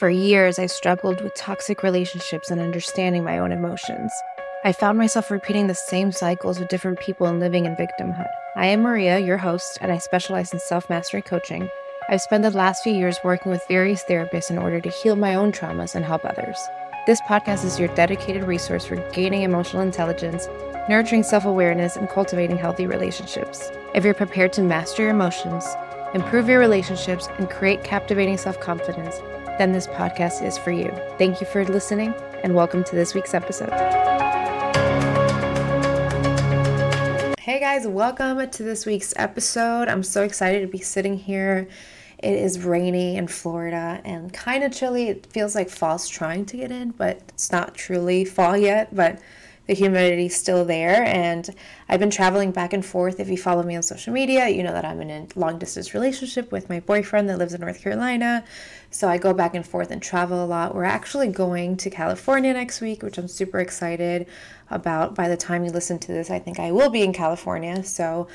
For years, I struggled with toxic relationships and understanding my own emotions. I found myself repeating the same cycles with different people and living in victimhood. I am Maria, your host, and I specialize in self-mastery coaching. I've spent the last few years working with various therapists in order to heal my own traumas and help others. This podcast is your dedicated resource for gaining emotional intelligence, nurturing self-awareness, and cultivating healthy relationships. If you're prepared to master your emotions, improve your relationships, and create captivating self-confidence, then this podcast is for you. Thank you for listening, and welcome to this week's episode. Hey guys, welcome to this week's episode. I'm so excited to be sitting here. It is rainy in Florida and kind of chilly. It feels like fall's trying to get in, but it's not truly fall yet, but the humidity's still there. And I've been traveling back and forth. If you follow me on social media, you know that I'm in a long-distance relationship with my boyfriend that lives in North Carolina. So I go back and forth and travel a lot. We're actually going to California next week, which I'm super excited about. By the time you listen to this, I think I will be in California. So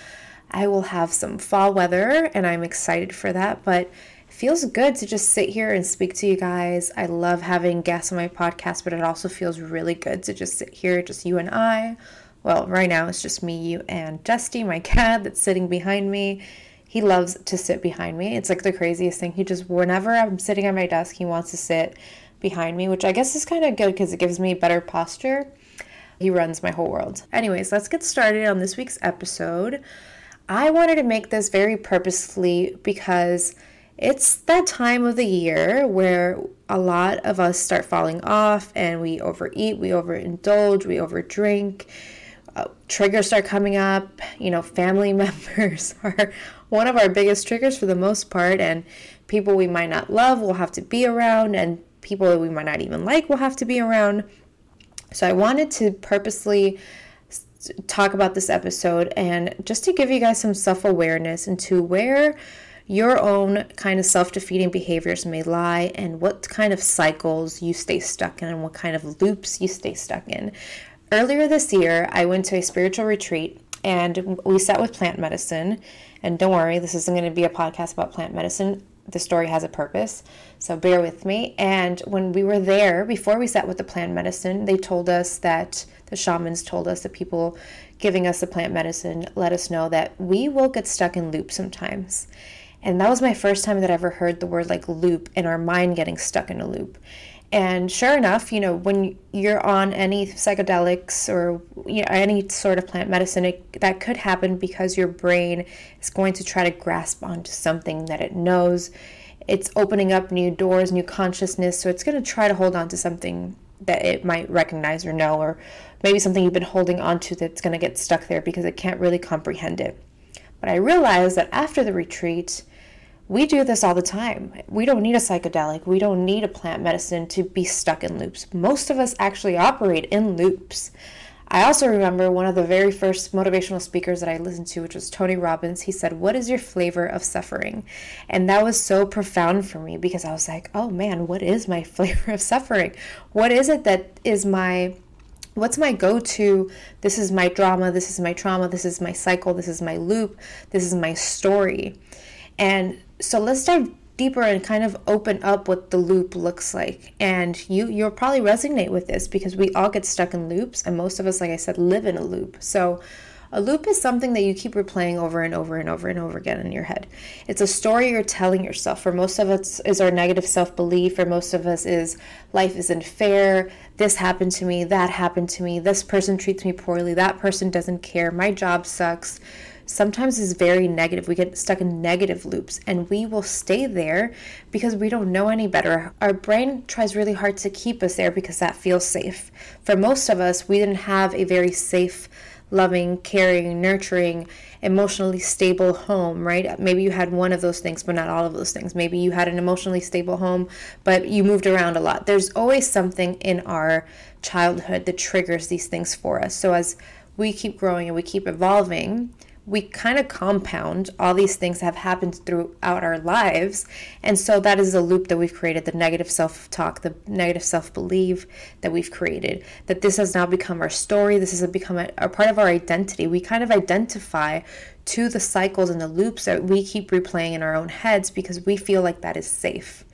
I will have some fall weather, and I'm excited for that. But feels good to just sit here and speak to you guys. I love having guests on my podcast, but it also feels really good to just sit here, just you and I. Well, right now it's just me, you, and Dusty, my cat that's sitting behind me. He loves to sit behind me. It's like the craziest thing. He just, whenever I'm sitting at my desk, he wants to sit behind me, which I guess is kind of good because it gives me better posture. He runs my whole world. Anyways, let's get started on this week's episode. I wanted to make this very purposefully because it's that time of the year where a lot of us start falling off and we overeat, we overindulge, we overdrink. Triggers start coming up. You know, family members are one of our biggest triggers for the most part, and people we might not love will have to be around, and people that we might not even like will have to be around. So I wanted to purposely talk about this episode and just to give you guys some self-awareness into where your own kind of self-defeating behaviors may lie and what kind of cycles you stay stuck in and what kind of loops you stay stuck in. Earlier this year, I went to a spiritual retreat and we sat with plant medicine. And don't worry, this isn't going to be a podcast about plant medicine. The story has a purpose, so bear with me. And when we were there, before we sat with the plant medicine, they told us that the shamans told us, the people giving us the plant medicine let us know that we will get stuck in loops sometimes. And that was my first time that I ever heard the word like loop and our mind getting stuck in a loop. And sure enough, you know, when you're on any psychedelics or, you know, any sort of plant medicine, that could happen because your brain is going to try to grasp onto something that it knows. It's opening up new doors, new consciousness. So it's going to try to hold on to something that it might recognize or know, or maybe something you've been holding onto that's going to get stuck there because it can't really comprehend it. But I realized that after the retreat, we do this all the time. We don't need a psychedelic. We don't need a plant medicine to be stuck in loops. Most of us actually operate in loops. I also remember one of the very first motivational speakers that I listened to, which was Tony Robbins. He said, "What is your flavor of suffering?" And that was so profound for me because I was like, oh man, what is my flavor of suffering? What is it that is my... What's my go-to? This is my drama. This is my trauma. This is my cycle. This is my loop. This is my story. And so let's dive deeper and kind of open up what the loop looks like. And you'll probably resonate with this because we all get stuck in loops. And most of us, like I said, live in a loop. So a loop is something that you keep replaying over and over and over and over again in your head. It's a story you're telling yourself. For most of us is our negative self-belief. For most of us is life isn't fair. This happened to me. That happened to me. This person treats me poorly. That person doesn't care. My job sucks. Sometimes it's very negative. We get stuck in negative loops and we will stay there because we don't know any better. Our brain tries really hard to keep us there because that feels safe. For most of us, we didn't have a very safe, loving, caring, nurturing, emotionally stable home, right? Maybe you had one of those things, but not all of those things. Maybe you had an emotionally stable home, but you moved around a lot. There's always something in our childhood that triggers these things for us. So as we keep growing and we keep evolving, we kind of compound all these things that have happened throughout our lives. And so that is a loop that we've created, the negative self-talk, the negative self-belief that we've created, that this has now become our story. This has become a part of our identity. We kind of identify to the cycles and the loops that we keep replaying in our own heads because we feel like that is safe.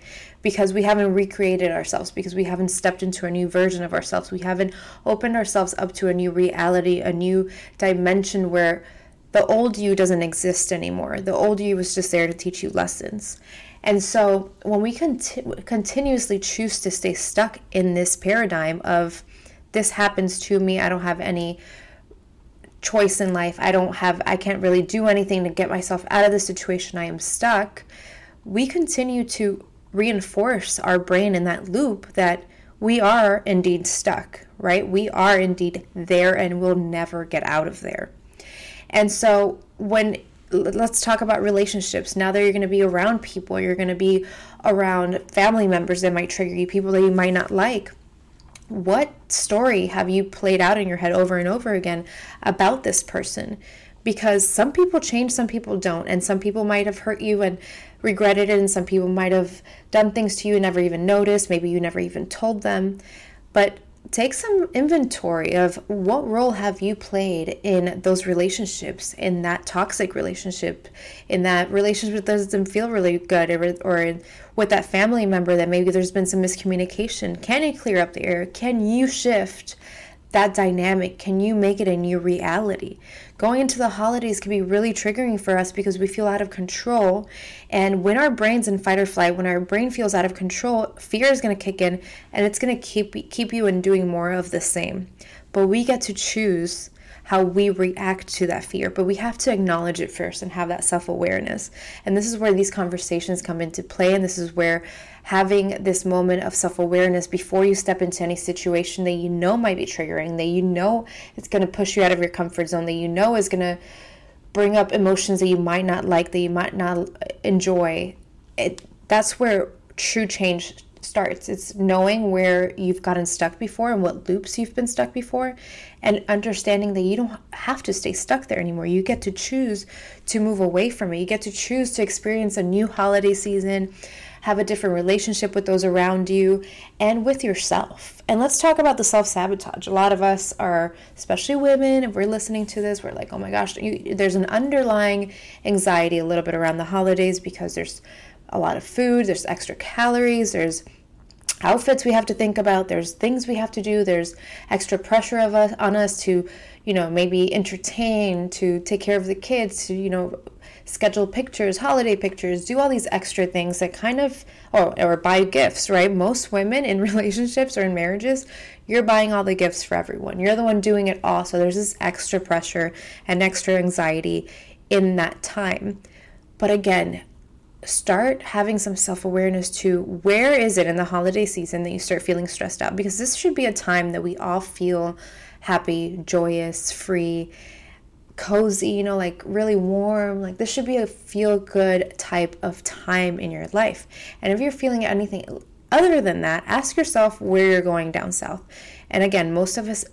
because we haven't recreated ourselves, because we haven't stepped into a new version of ourselves. We haven't opened ourselves up to a new reality, a new dimension where the old you doesn't exist anymore. The old you was just there to teach you lessons. And so when we continuously choose to stay stuck in this paradigm of this happens to me, I don't have any choice in life, I can't really do anything to get myself out of the situation, I am stuck, we continue to reinforce our brain in that loop that we are indeed stuck, right? We are indeed there and we'll never get out of there. And so let's talk about relationships. Now that you're going to be around people, you're going to be around family members that might trigger you, people that you might not like. What story have you played out in your head over and over again about this person? Because some people change, some people don't, and some people might have hurt you and regretted it, and some people might have done things to you and never even noticed. Maybe you never even told them. But take some inventory of what role have you played in those relationships, in that toxic relationship, in that relationship that doesn't feel really good, or with that family member that maybe there's been some miscommunication. Can you clear up the air? Can you shift that dynamic? Can you make it a new reality? Going into the holidays can be really triggering for us because we feel out of control. And when our brain's in fight or flight, when our brain feels out of control, fear is going to kick in, and it's going to keep you in doing more of the same. But we get to choose how we react to that fear, but we have to acknowledge it first and have that self-awareness. And this is where these conversations come into play, and this is where having this moment of self-awareness before you step into any situation that you know might be triggering, that you know it's going to push you out of your comfort zone, that you know is going to bring up emotions that you might not like, that you might not enjoy. That's where true change starts. It's knowing where you've gotten stuck before and what loops you've been stuck before, and understanding that you don't have to stay stuck there anymore. You get to choose to move away from it. You get to choose to experience a new holiday season, have a different relationship with those around you and with yourself. And let's talk about the self-sabotage. A lot of us are, especially women, if we're listening to this, we're like, oh my gosh, there's an underlying anxiety a little bit around the holidays because there's a lot of food, there's extra calories, there's outfits we have to think about, there's things we have to do, there's extra pressure on us to, maybe entertain, to take care of the kids, to, schedule pictures, holiday pictures, do all these extra things that or buy gifts, right? Most women in relationships or in marriages, you're buying all the gifts for everyone. You're the one doing it all. So there's this extra pressure and extra anxiety in that time. But again, start having some self-awareness to where is it in the holiday season that you start feeling stressed out, because this should be a time that we all feel happy, joyous, free, cozy, really warm. Like, this should be a feel-good type of time in your life. And if you're feeling anything other than that, ask yourself where you're going down south. And again, most of us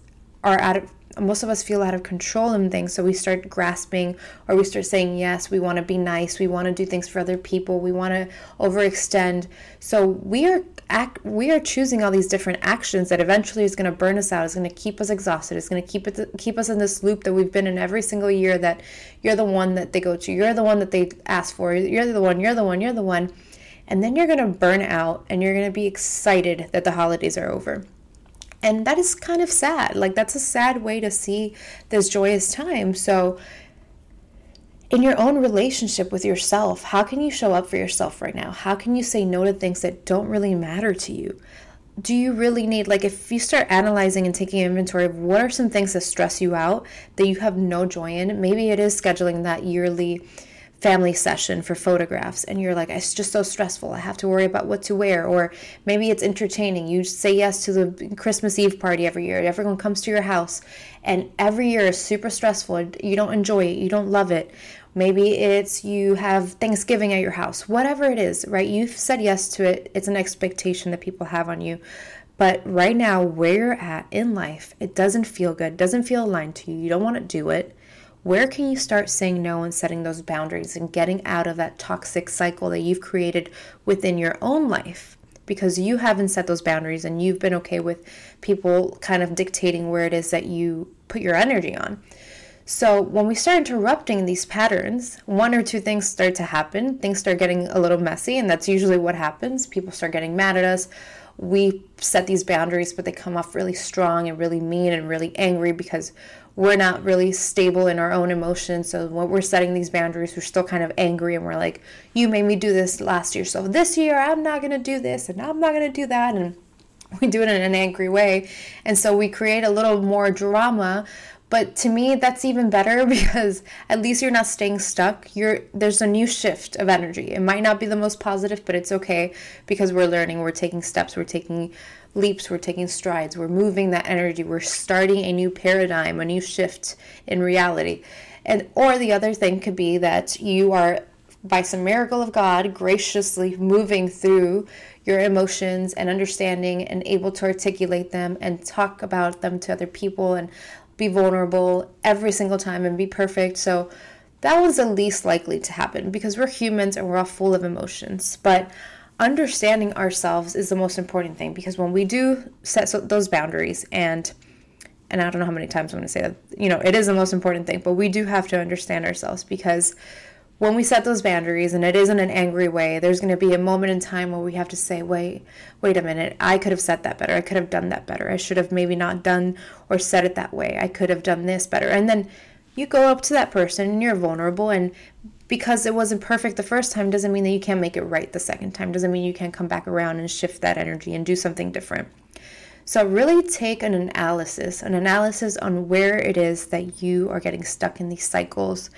feel out of control in things, so we start grasping, or we start saying yes, we want to be nice, we want to do things for other people, we want to overextend. So we are choosing all these different actions that eventually is going to burn us out, is going to keep us exhausted, is going to keep us in this loop that we've been in every single year, that you're the one that they go to, you're the one that they ask for, you're the one. And then you're going to burn out and you're going to be excited that the holidays are over. And that is kind of sad. That's a sad way to see this joyous time. So in your own relationship with yourself, how can you show up for yourself right now? How can you say no to things that don't really matter to you? Do you really need, if you start analyzing and taking inventory of what are some things that stress you out, that you have no joy in? Maybe it is scheduling that yearly family session for photographs, and you're like, it's just so stressful, I have to worry about what to wear. Or maybe it's entertaining. You say yes to the Christmas Eve party every year, everyone comes to your house, and every year is super stressful, you don't enjoy it, you don't love it. Maybe it's you have Thanksgiving at your house, whatever it is, right? You've said yes to it, it's an expectation that people have on you. But right now, where you're at in life, it doesn't feel good, doesn't feel aligned to you, you don't want to do it. Where can you start saying no and setting those boundaries and getting out of that toxic cycle that you've created within your own life? Because you haven't set those boundaries and you've been okay with people kind of dictating where it is that you put your energy on. So when we start interrupting these patterns, one or two things start to happen. Things start getting a little messy, and that's usually what happens. People start getting mad at us. We set these boundaries, but they come off really strong and really mean and really angry because we're not really stable in our own emotions. So when we're setting these boundaries, we're still kind of angry, and we're like, you made me do this last year, so this year I'm not going to do this, and I'm not going to do that, and we do it in an angry way. And so we create a little more drama. But to me, that's even better because at least you're not staying stuck. There's a new shift of energy. It might not be the most positive, but it's okay because we're learning, we're taking steps, we're taking leaps, we're taking strides, we're moving that energy, we're starting a new paradigm, a new shift in reality. And or the other thing could be that you are, by some miracle of God, graciously moving through your emotions and understanding and able to articulate them and talk about them to other people and be vulnerable every single time and be perfect. So that was the least likely to happen because we're humans and we're all full of emotions. But understanding ourselves is the most important thing, because when we do set those boundaries, and I don't know how many times I'm going to say that, it is the most important thing, but we do have to understand ourselves, because when we set those boundaries, and it isn't an angry way, there's going to be a moment in time where we have to say, wait a minute, I could have said that better. I could have done that better. I should have maybe not done or said it that way. I could have done this better. And then you go up to that person and you're vulnerable. And because it wasn't perfect the first time doesn't mean that you can't make it right the second time. Doesn't mean you can't come back around and shift that energy and do something different. So really take an analysis on where it is that you are getting stuck in these cycles.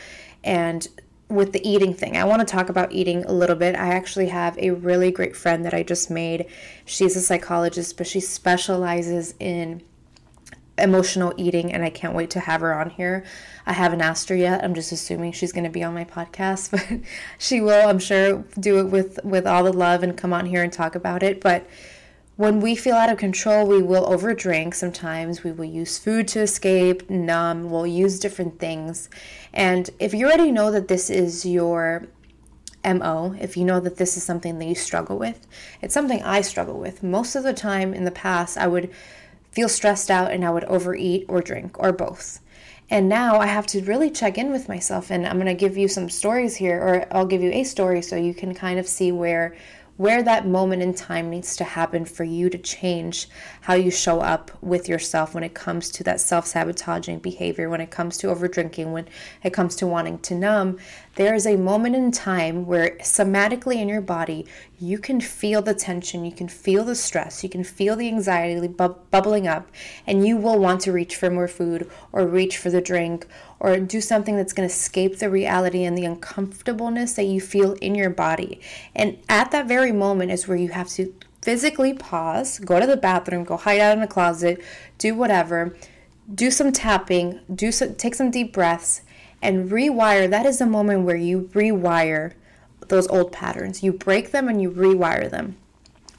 And with the eating thing, I want to talk about eating a little bit. I actually have a really great friend that I just made. She's a psychologist, but she specializes in emotional eating, and I can't wait to have her on here. I haven't asked her yet. I'm just assuming she's going to be on my podcast, but she will, I'm sure, do it with all the love and come on here and talk about it. But when we feel out of control, we will overdrink sometimes. We will use food to escape, numb. We'll use different things. And if you already know that this is your MO, if you know that this is something that you struggle with, it's something I struggle with. Most of the time in the past, I would feel stressed out and I would overeat or drink or both. And now I have to really check in with myself. And I'm going to give you some stories here, or I'll give you a story so you can kind of see where that moment in time needs to happen for you to change how you show up with yourself when it comes to that self-sabotaging behavior, when it comes to overdrinking, when it comes to wanting to numb. There is a moment in time where somatically in your body, you can feel the tension, you can feel the stress, you can feel the anxiety bubbling up, and you will want to reach for more food or reach for the drink or do something that's going to escape the reality and the uncomfortableness that you feel in your body. And at that very moment is where you have to physically pause, go to the bathroom, go hide out in a closet, do whatever, do some tapping, take some deep breaths, and rewire. That is the moment where you rewire those old patterns. You break them and you rewire them.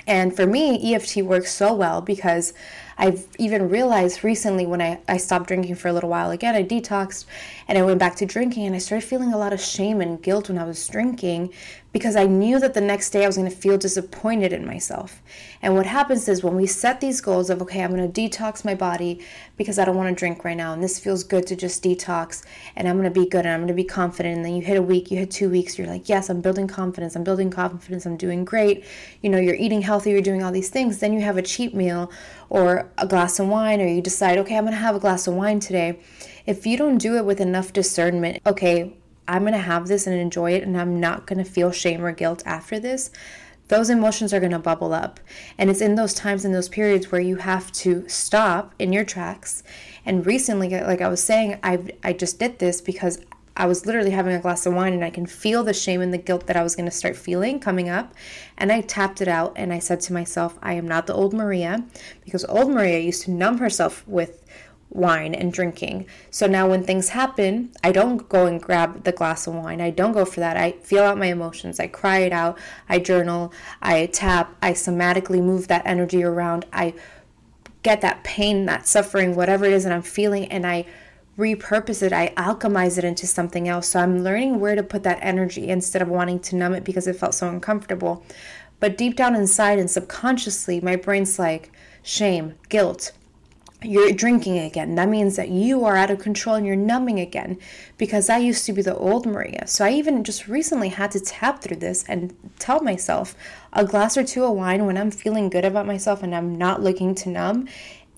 And for me, EFT works so well because I've even realized recently when I stopped drinking for a little while, again, I detoxed and I went back to drinking, and I started feeling a lot of shame and guilt when I was drinking because I knew that the next day I was going to feel disappointed in myself. And what happens is when we set these goals of, okay, I'm going to detox my body because I don't want to drink right now, and this feels good to just detox, and I'm going to be good and I'm going to be confident. And then you hit a week, you hit 2 weeks, you're like, yes, I'm building confidence, I'm doing great. You're eating healthy, you're doing all these things. Then you have a cheat meal or a glass of wine, or you decide, okay, I'm going to have a glass of wine today. If you don't do it with enough discernment, okay, I'm going to have this and enjoy it, and I'm not going to feel shame or guilt after this, those emotions are going to bubble up. And it's in those times, in those periods where you have to stop in your tracks. And recently, like I was saying, I just did this because I was literally having a glass of wine, and I can feel the shame and the guilt that I was going to start feeling coming up. And I tapped it out, and I said to myself, I am not the old Maria, because old Maria used to numb herself with wine and drinking. So now when things happen, I don't go and grab the glass of wine. I don't go for that. I feel out my emotions. I cry it out. I journal. I tap. I somatically move that energy around. I get that pain, that suffering, whatever it is that I'm feeling, and I repurpose it. I alchemize it into something else. So I'm learning where to put that energy instead of wanting to numb it because it felt so uncomfortable. But deep down inside and subconsciously, my brain's like, shame, guilt, you're drinking again. That means that you are out of control and you're numbing again, because that used to be the old Maria. So I even just recently had to tap through this and tell myself a glass or two of wine when I'm feeling good about myself and I'm not looking to numb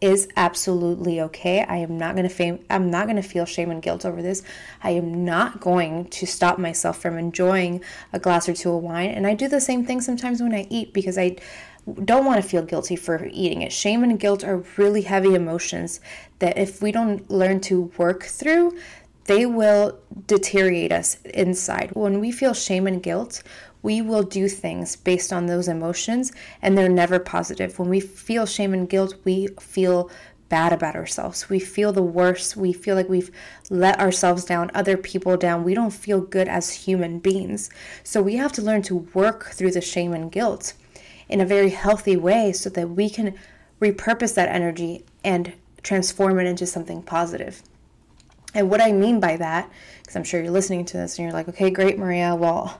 is absolutely okay. I'm not going to feel shame and guilt over this. I am not going to stop myself from enjoying a glass or two of wine. And I do the same thing sometimes when I eat, because I don't want to feel guilty for eating it. Shame and guilt are really heavy emotions that if we don't learn to work through, they will deteriorate us inside. When we feel shame and guilt, we will do things based on those emotions, and they're never positive. When we feel shame and guilt, we feel bad about ourselves. We feel the worst. We feel like we've let ourselves down, other people down. We don't feel good as human beings. So we have to learn to work through the shame and guilt in a very healthy way so that we can repurpose that energy and transform it into something positive. And what I mean by that, because I'm sure you're listening to this and you're like, okay, great, Maria, well,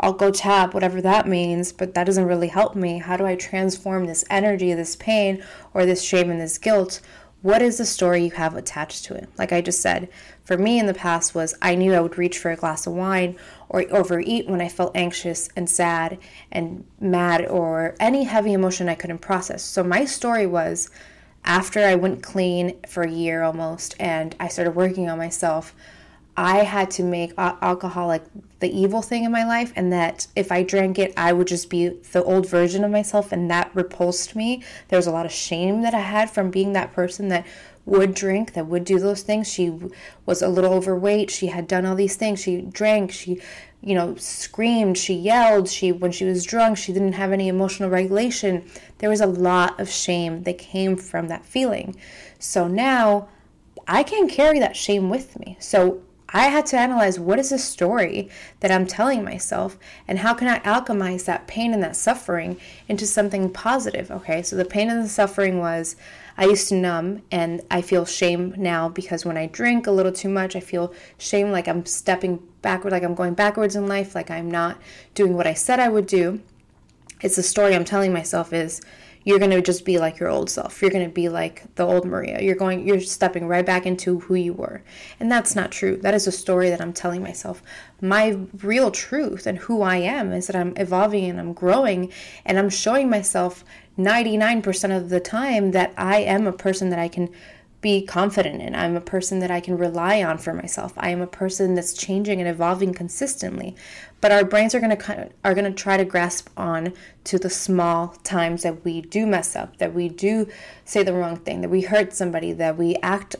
I'll go tap, whatever that means, but that doesn't really help me. How do I transform this energy, this pain, or this shame and this guilt? What is the story you have attached to it? Like I just said, for me in the past was I knew I would reach for a glass of wine or overeat when I felt anxious and sad and mad or any heavy emotion I couldn't process. So my story was, after I went clean for a year almost and I started working on myself, I had to make alcohol like the evil thing in my life, and that if I drank it, I would just be the old version of myself, and that repulsed me. There was a lot of shame that I had from being that person that would drink, that would do those things. She was a little overweight. She had done all these things. She drank. She, screamed. She yelled. When she was drunk, she didn't have any emotional regulation. There was a lot of shame that came from that feeling. So now I can't carry that shame with me. So I had to analyze, what is the story that I'm telling myself, and how can I alchemize that pain and that suffering into something positive? Okay, so the pain and the suffering was, I used to numb, and I feel shame now because when I drink a little too much, I feel shame, like I'm stepping backward, like I'm going backwards in life, like I'm not doing what I said I would do. It's the story I'm telling myself is, you're going to just be like your old self. You're going to be like the old Maria. You're stepping right back into who you were. And that's not true. That is a story that I'm telling myself. My real truth and who I am is that I'm evolving and I'm growing, and I'm showing myself 99% of the time that I am a person that I can be confident in. I'm a person that I can rely on for myself. I am a person that's changing and evolving consistently. But our brains are going to try to grasp on to the small times that we do mess up, that we do say the wrong thing, that we hurt somebody, that we don't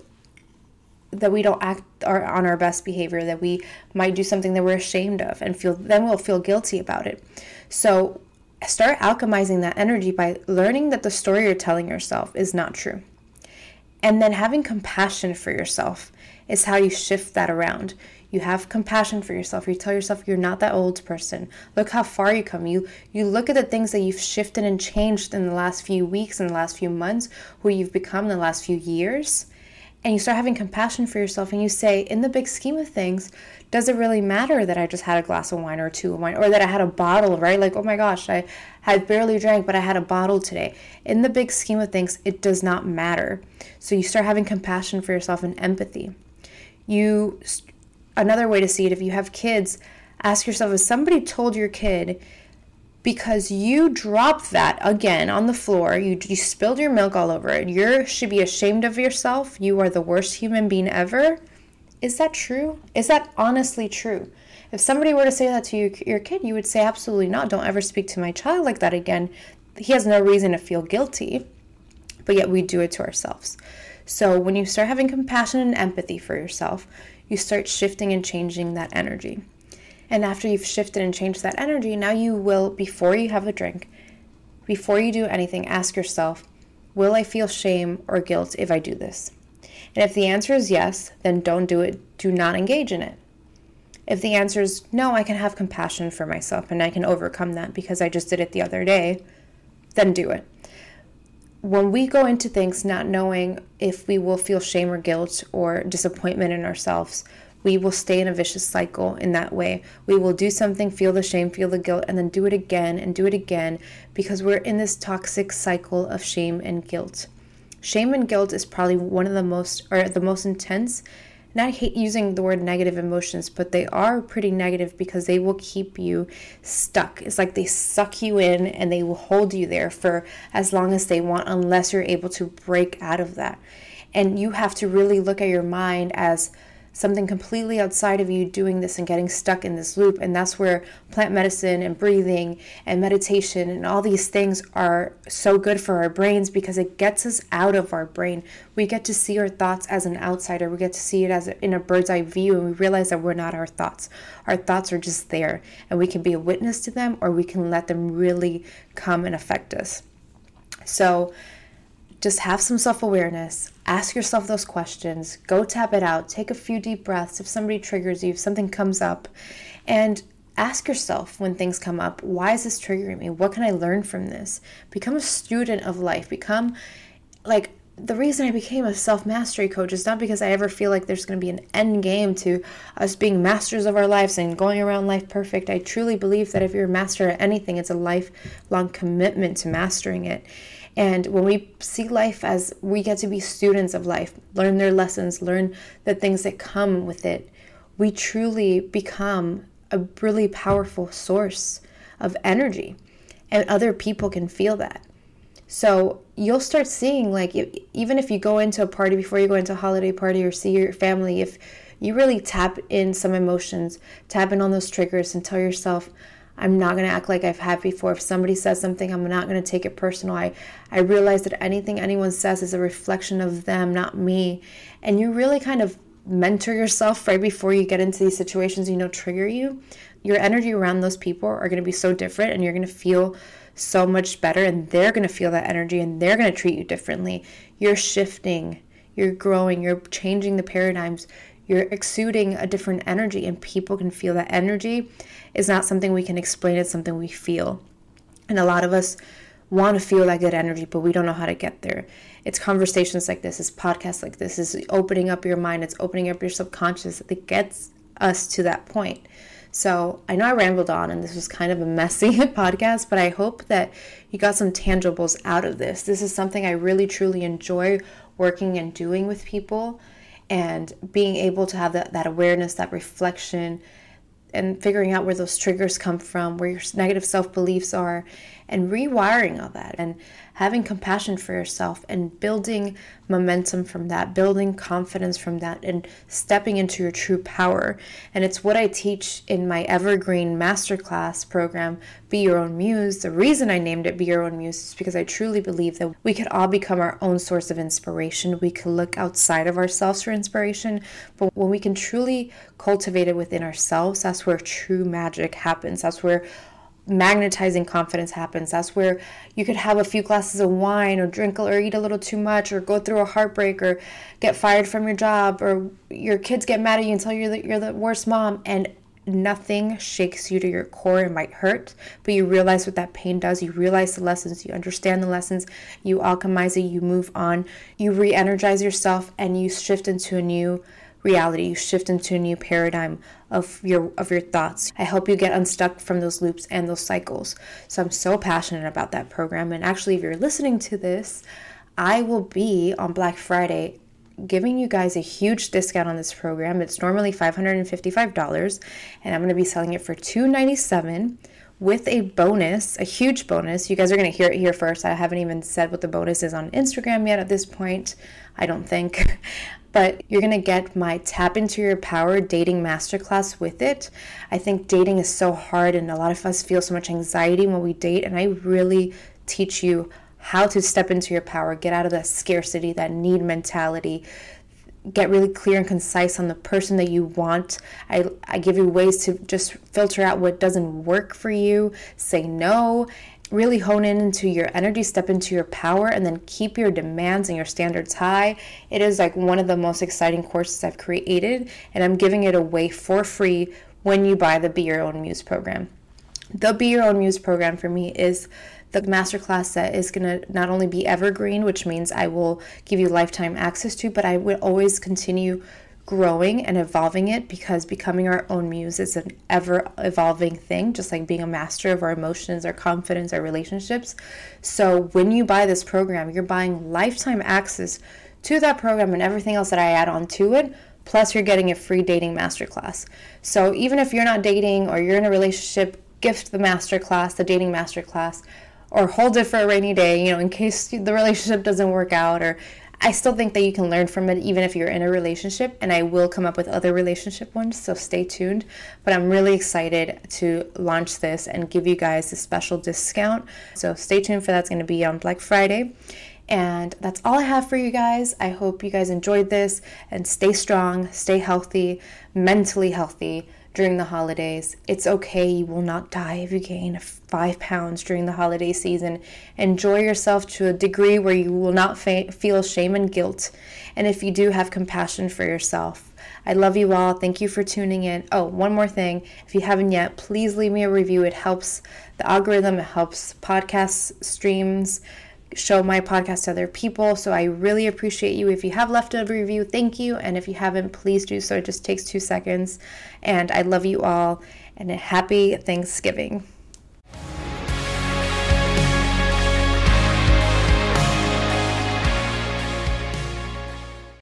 act on our best behavior, that we might do something that we're ashamed of, and then we'll feel guilty about it. So start alchemizing that energy by learning that the story you're telling yourself is not true. And then having compassion for yourself is how you shift that around. You have compassion for yourself. You tell yourself you're not that old person. Look how far you come. You look at the things that you've shifted and changed in the last few weeks, in the last few months, who you've become in the last few years. And you start having compassion for yourself, and you say, in the big scheme of things, does it really matter that I just had a glass of wine or two of wine, or that I had a bottle, right? Like, oh my gosh, I had barely drank, but I had a bottle today. In the big scheme of things, it does not matter. So you start having compassion for yourself and empathy. Another way to see it, if you have kids, ask yourself, if somebody told your kid, because you dropped that again on the floor, you spilled your milk all over it, you should be ashamed of yourself, you are the worst human being ever. Is that true? Is that honestly true? If somebody were to say that to your kid, you would say, absolutely not. Don't ever speak to my child like that again. He has no reason to feel guilty, but yet we do it to ourselves. So when you start having compassion and empathy for yourself, you start shifting and changing that energy. And after you've shifted and changed that energy, now you will, before you have a drink, before you do anything, ask yourself, will I feel shame or guilt if I do this? And if the answer is yes, then don't do it. Do not engage in it. If the answer is no, I can have compassion for myself and I can overcome that because I just did it the other day, then do it. When we go into things not knowing if we will feel shame or guilt or disappointment in ourselves, we will stay in a vicious cycle in that way. We will do something, feel the shame, feel the guilt, and then do it again and do it again, because we're in this toxic cycle of shame and guilt. Shame and guilt is probably one of the most intense, and I hate using the word negative emotions, but they are pretty negative because they will keep you stuck. It's like they suck you in and they will hold you there for as long as they want unless you're able to break out of that. And you have to really look at your mind as something completely outside of you doing this and getting stuck in this loop. And that's where plant medicine and breathing and meditation and all these things are so good for our brains, because it gets us out of our brain. We get to see our thoughts as an outsider. We get to see it as in a bird's eye view, and we realize that we're not our thoughts. Our thoughts are just there, and we can be a witness to them, or we can let them really come and affect us. So just have some self-awareness, ask yourself those questions, go tap it out, take a few deep breaths. If somebody triggers you, if something comes up, and ask yourself when things come up, why is this triggering me? What can I learn from this? Become a student of life. Become like, the reason I became a self-mastery coach is not because I ever feel like there's going to be an end game to us being masters of our lives and going around life perfect. I truly believe that if you're a master at anything, it's a lifelong commitment to mastering it. And when we see life as we get to be students of life, learn their lessons, learn the things that come with it, we truly become a really powerful source of energy, and other people can feel that. So you'll start seeing, like, even if you go into a party, before you go into a holiday party or see your family, if you really tap in some emotions, tap in on those triggers and tell yourself, I'm not going to act like I've had before. If somebody says something, I'm not going to take it personal. I realize that anything anyone says is a reflection of them, not me. And you really kind of mentor yourself right before you get into these situations, you know, trigger you. Your energy around those people are going to be so different, and you're going to feel so much better, and they're going to feel that energy, and they're going to treat you differently. You're shifting, you're growing, you're changing the paradigms. You're exuding a different energy, and people can feel that energy. It's not something we can explain. It's something we feel. And a lot of us want to feel that good energy, but we don't know how to get there. It's conversations like this. It's podcasts like this. It's opening up your mind. It's opening up your subconscious that gets us to that point. So I know I rambled on, and this was kind of a messy podcast, but I hope that you got some tangibles out of this. This is something I really, truly enjoy working and doing with people. And being able to have that awareness, that reflection, and figuring out where those triggers come from, where your negative self-beliefs are, and rewiring all that, and having compassion for yourself, and building momentum from that, building confidence from that, and stepping into your true power. And it's what I teach in my evergreen masterclass program, Be Your Own Muse. The reason I named it Be Your Own Muse is because I truly believe that we could all become our own source of inspiration. We could look outside of ourselves for inspiration, but when we can truly cultivate it within ourselves, that's where true magic happens. That's where magnetizing confidence happens. That's where you could have a few glasses of wine, or drink, or eat a little too much, or go through a heartbreak, or get fired from your job, or your kids get mad at you and tell you that you're the worst mom, and nothing shakes you to your core. It might hurt, but you realize what that pain does. You realize the lessons, you understand the lessons, you alchemize it, you move on, you re-energize yourself, and you shift into a new reality. You shift into a new paradigm of your thoughts. I help you get unstuck from those loops and those cycles. So I'm so passionate about that program. And actually, if you're listening to this, I will be on Black Friday giving you guys a huge discount on this program. It's normally $555, and I'm going to be selling it for $297 with a bonus, a huge bonus. You guys are going to hear it here first. I haven't even said what the bonus is on Instagram yet at this point, I don't think. But you're going to get my Tap Into Your Power dating masterclass with it. I think dating is so hard, and a lot of us feel so much anxiety when we date. And I really teach you how to step into your power, get out of that scarcity, that need mentality, get really clear and concise on the person that you want. I give you ways to just filter out what doesn't work for you, say no, really hone in into your energy, step into your power, and then keep your demands and your standards high. It is like one of the most exciting courses I've created, and I'm giving it away for free when you buy the Be Your Own Muse program. The Be Your Own Muse program for me is the masterclass that is going to not only be evergreen, which means I will give you lifetime access to, but I will always continue growing and evolving it, because becoming our own muse is an ever-evolving thing, just like being a master of our emotions, our confidence, our relationships. So when you buy this program, you're buying lifetime access to that program and everything else that I add on to it, plus you're getting a free dating masterclass. So even if you're not dating or you're in a relationship, gift the masterclass, the dating masterclass, or hold it for a rainy day, in case the relationship doesn't work out. Or I still think that you can learn from it even if you're in a relationship, and I will come up with other relationship ones, so stay tuned. But I'm really excited to launch this and give you guys a special discount. So stay tuned for that's going to be on Black Friday. And that's all I have for you guys. I hope you guys enjoyed this, and stay strong, stay healthy, mentally healthy during the holidays. It's okay, you will not die if you gain 5 pounds during the holiday season. Enjoy yourself to a degree where you will not feel shame and guilt. And if you do, have compassion for yourself. I love you all. Thank you for tuning in. Oh, one more thing. If you haven't yet, please leave me a review. It helps the algorithm. It helps podcast streams show my podcast to other people. So I really appreciate you. If you have left a review, thank you. And if you haven't, please do so. It just takes 2 seconds. And I love you all. And a happy Thanksgiving.